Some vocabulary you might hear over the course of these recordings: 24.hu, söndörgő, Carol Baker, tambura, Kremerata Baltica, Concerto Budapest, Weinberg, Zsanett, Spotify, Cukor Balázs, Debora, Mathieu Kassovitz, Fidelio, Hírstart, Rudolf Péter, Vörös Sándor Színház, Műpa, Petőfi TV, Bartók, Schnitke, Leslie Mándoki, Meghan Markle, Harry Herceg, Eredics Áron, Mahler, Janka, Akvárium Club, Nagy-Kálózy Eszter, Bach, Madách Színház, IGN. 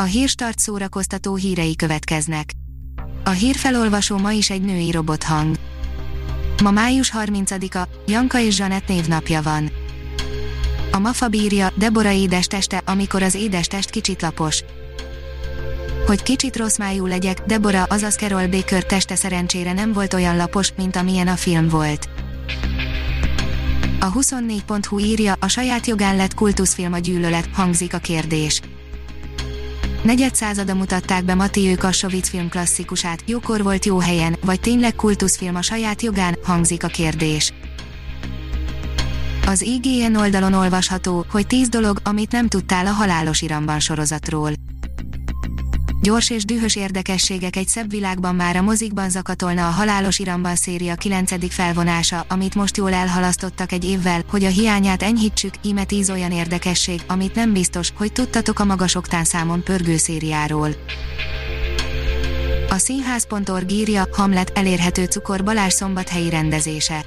A Hírstart szórakoztató hírei következnek. A hírfelolvasó ma is egy női robothang. Ma május 30-a, Janka és Zsanett névnapja van. A Mafa bírja, Debora édesteste, amikor az édestest kicsit lapos. Hogy kicsit rosszmájú legyek, Debora, azaz Carol Baker teste szerencsére nem volt olyan lapos, mint amilyen a film volt. A 24.hu írja, a saját jogán lett kultuszfilm a gyűlölet, hangzik a kérdés. Negyed százada mutatták be Mathieu Kassovitz film klasszikusát, jókor volt jó helyen, vagy tényleg kultuszfilm a saját jogán, hangzik a kérdés. Az IGN oldalon olvasható, hogy 10 dolog, amit nem tudtál a Halálos Iramban sorozatról. Gyors és dühös érdekességek egy szebb világban már a mozikban zakatolna a Halálos Iramban széria 9. felvonása, amit most jól elhalasztottak egy évvel, hogy a hiányát enyhítsük, íme 10 olyan érdekesség, amit nem biztos, hogy tudtatok a magas oktánszámon pörgő szériáról. A színház.org írja, Hamlet elérhető Cukor Balázs szombathelyi rendezése.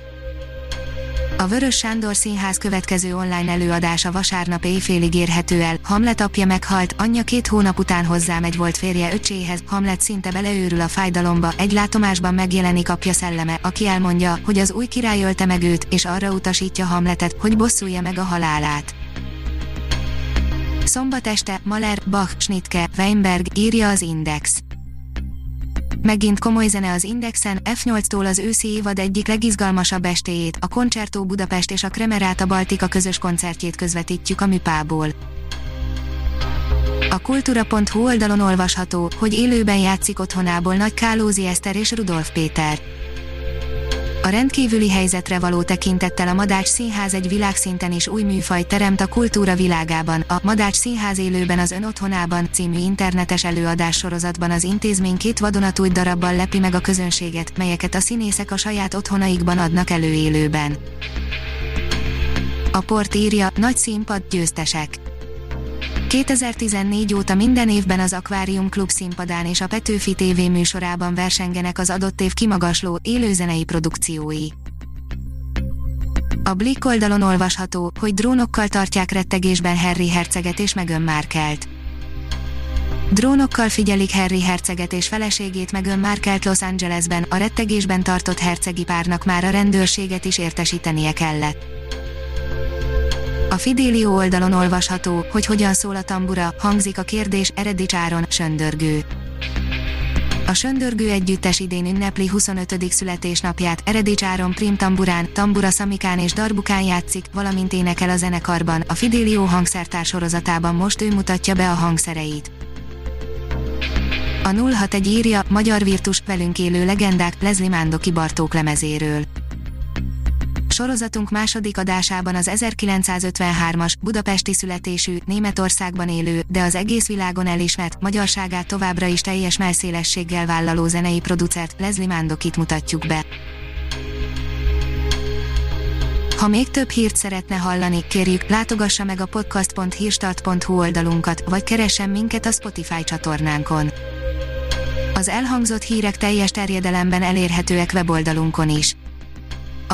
A Vörös Sándor Színház következő online előadása vasárnap éjfélig érhető el. Hamlet apja meghalt, anyja 2 hónap után hozzámegy volt férje öcséhez, Hamlet szinte beleőrül a fájdalomba, egy látomásban megjelenik apja szelleme, aki elmondja, hogy az új király ölte meg őt, és arra utasítja Hamletet, hogy bosszulja meg a halálát. Szombat este, Mahler, Bach, Schnitke, Weinberg, írja az Index. Megint komoly zene az Indexen, F8-tól az őszi évad egyik legizgalmasabb estéjét, a Concerto Budapest és a Kremerata Baltica közös koncertjét közvetítjük a Műpából. A kultura.hu oldalon olvasható, hogy élőben játszik otthonából Nagy-Kálózy Eszter és Rudolf Péter. A rendkívüli helyzetre való tekintettel a Madách Színház egy világszinten is új műfajt teremt a kultúra világában, a Madách Színház élőben az ön otthonában című internetes előadássorozatban az intézmény 2 vadonatúj darabbal lepi meg a közönséget, melyeket a színészek a saját otthonaikban adnak elő élőben. A port írja, nagy színpad, győztesek. 2014 óta minden évben az Akvárium Club színpadán és a Petőfi TV műsorában versengenek az adott év kimagasló, élőzenei produkciói. A Blick oldalon olvasható, hogy drónokkal tartják rettegésben Harry Herceget és Meghan Markle-t. Drónokkal figyelik Harry Herceget és feleségét Meghan Markle-t Los Angelesben, a rettegésben tartott hercegi párnak már a rendőrséget is értesítenie kellett. A Fidelio oldalon olvasható, hogy hogyan szól a tambura, hangzik a kérdés, Eredics Áron, söndörgő. A söndörgő együttes idén ünnepli 25. születésnapját, Eredics Áron primtamburán, tambura szamikán és darbukán játszik, valamint énekel a zenekarban, a Fidelio hangszertár sorozatában most ő mutatja be a hangszereit. A 061 írja, magyar virtus, velünk élő legendák, Leslie Mándoki Bartók lemezéről. Sorozatunk második adásában az 1953-as, budapesti születésű, Németországban élő, de az egész világon elismert, magyarságát továbbra is teljes mellszélességgel vállaló zenei producert, Leslie Mándokit mutatjuk be. Ha még több hírt szeretne hallani, kérjük, látogassa meg a podcast.hírstart.hu oldalunkat, vagy keressen minket a Spotify csatornánkon. Az elhangzott hírek teljes terjedelemben elérhetőek weboldalunkon is. A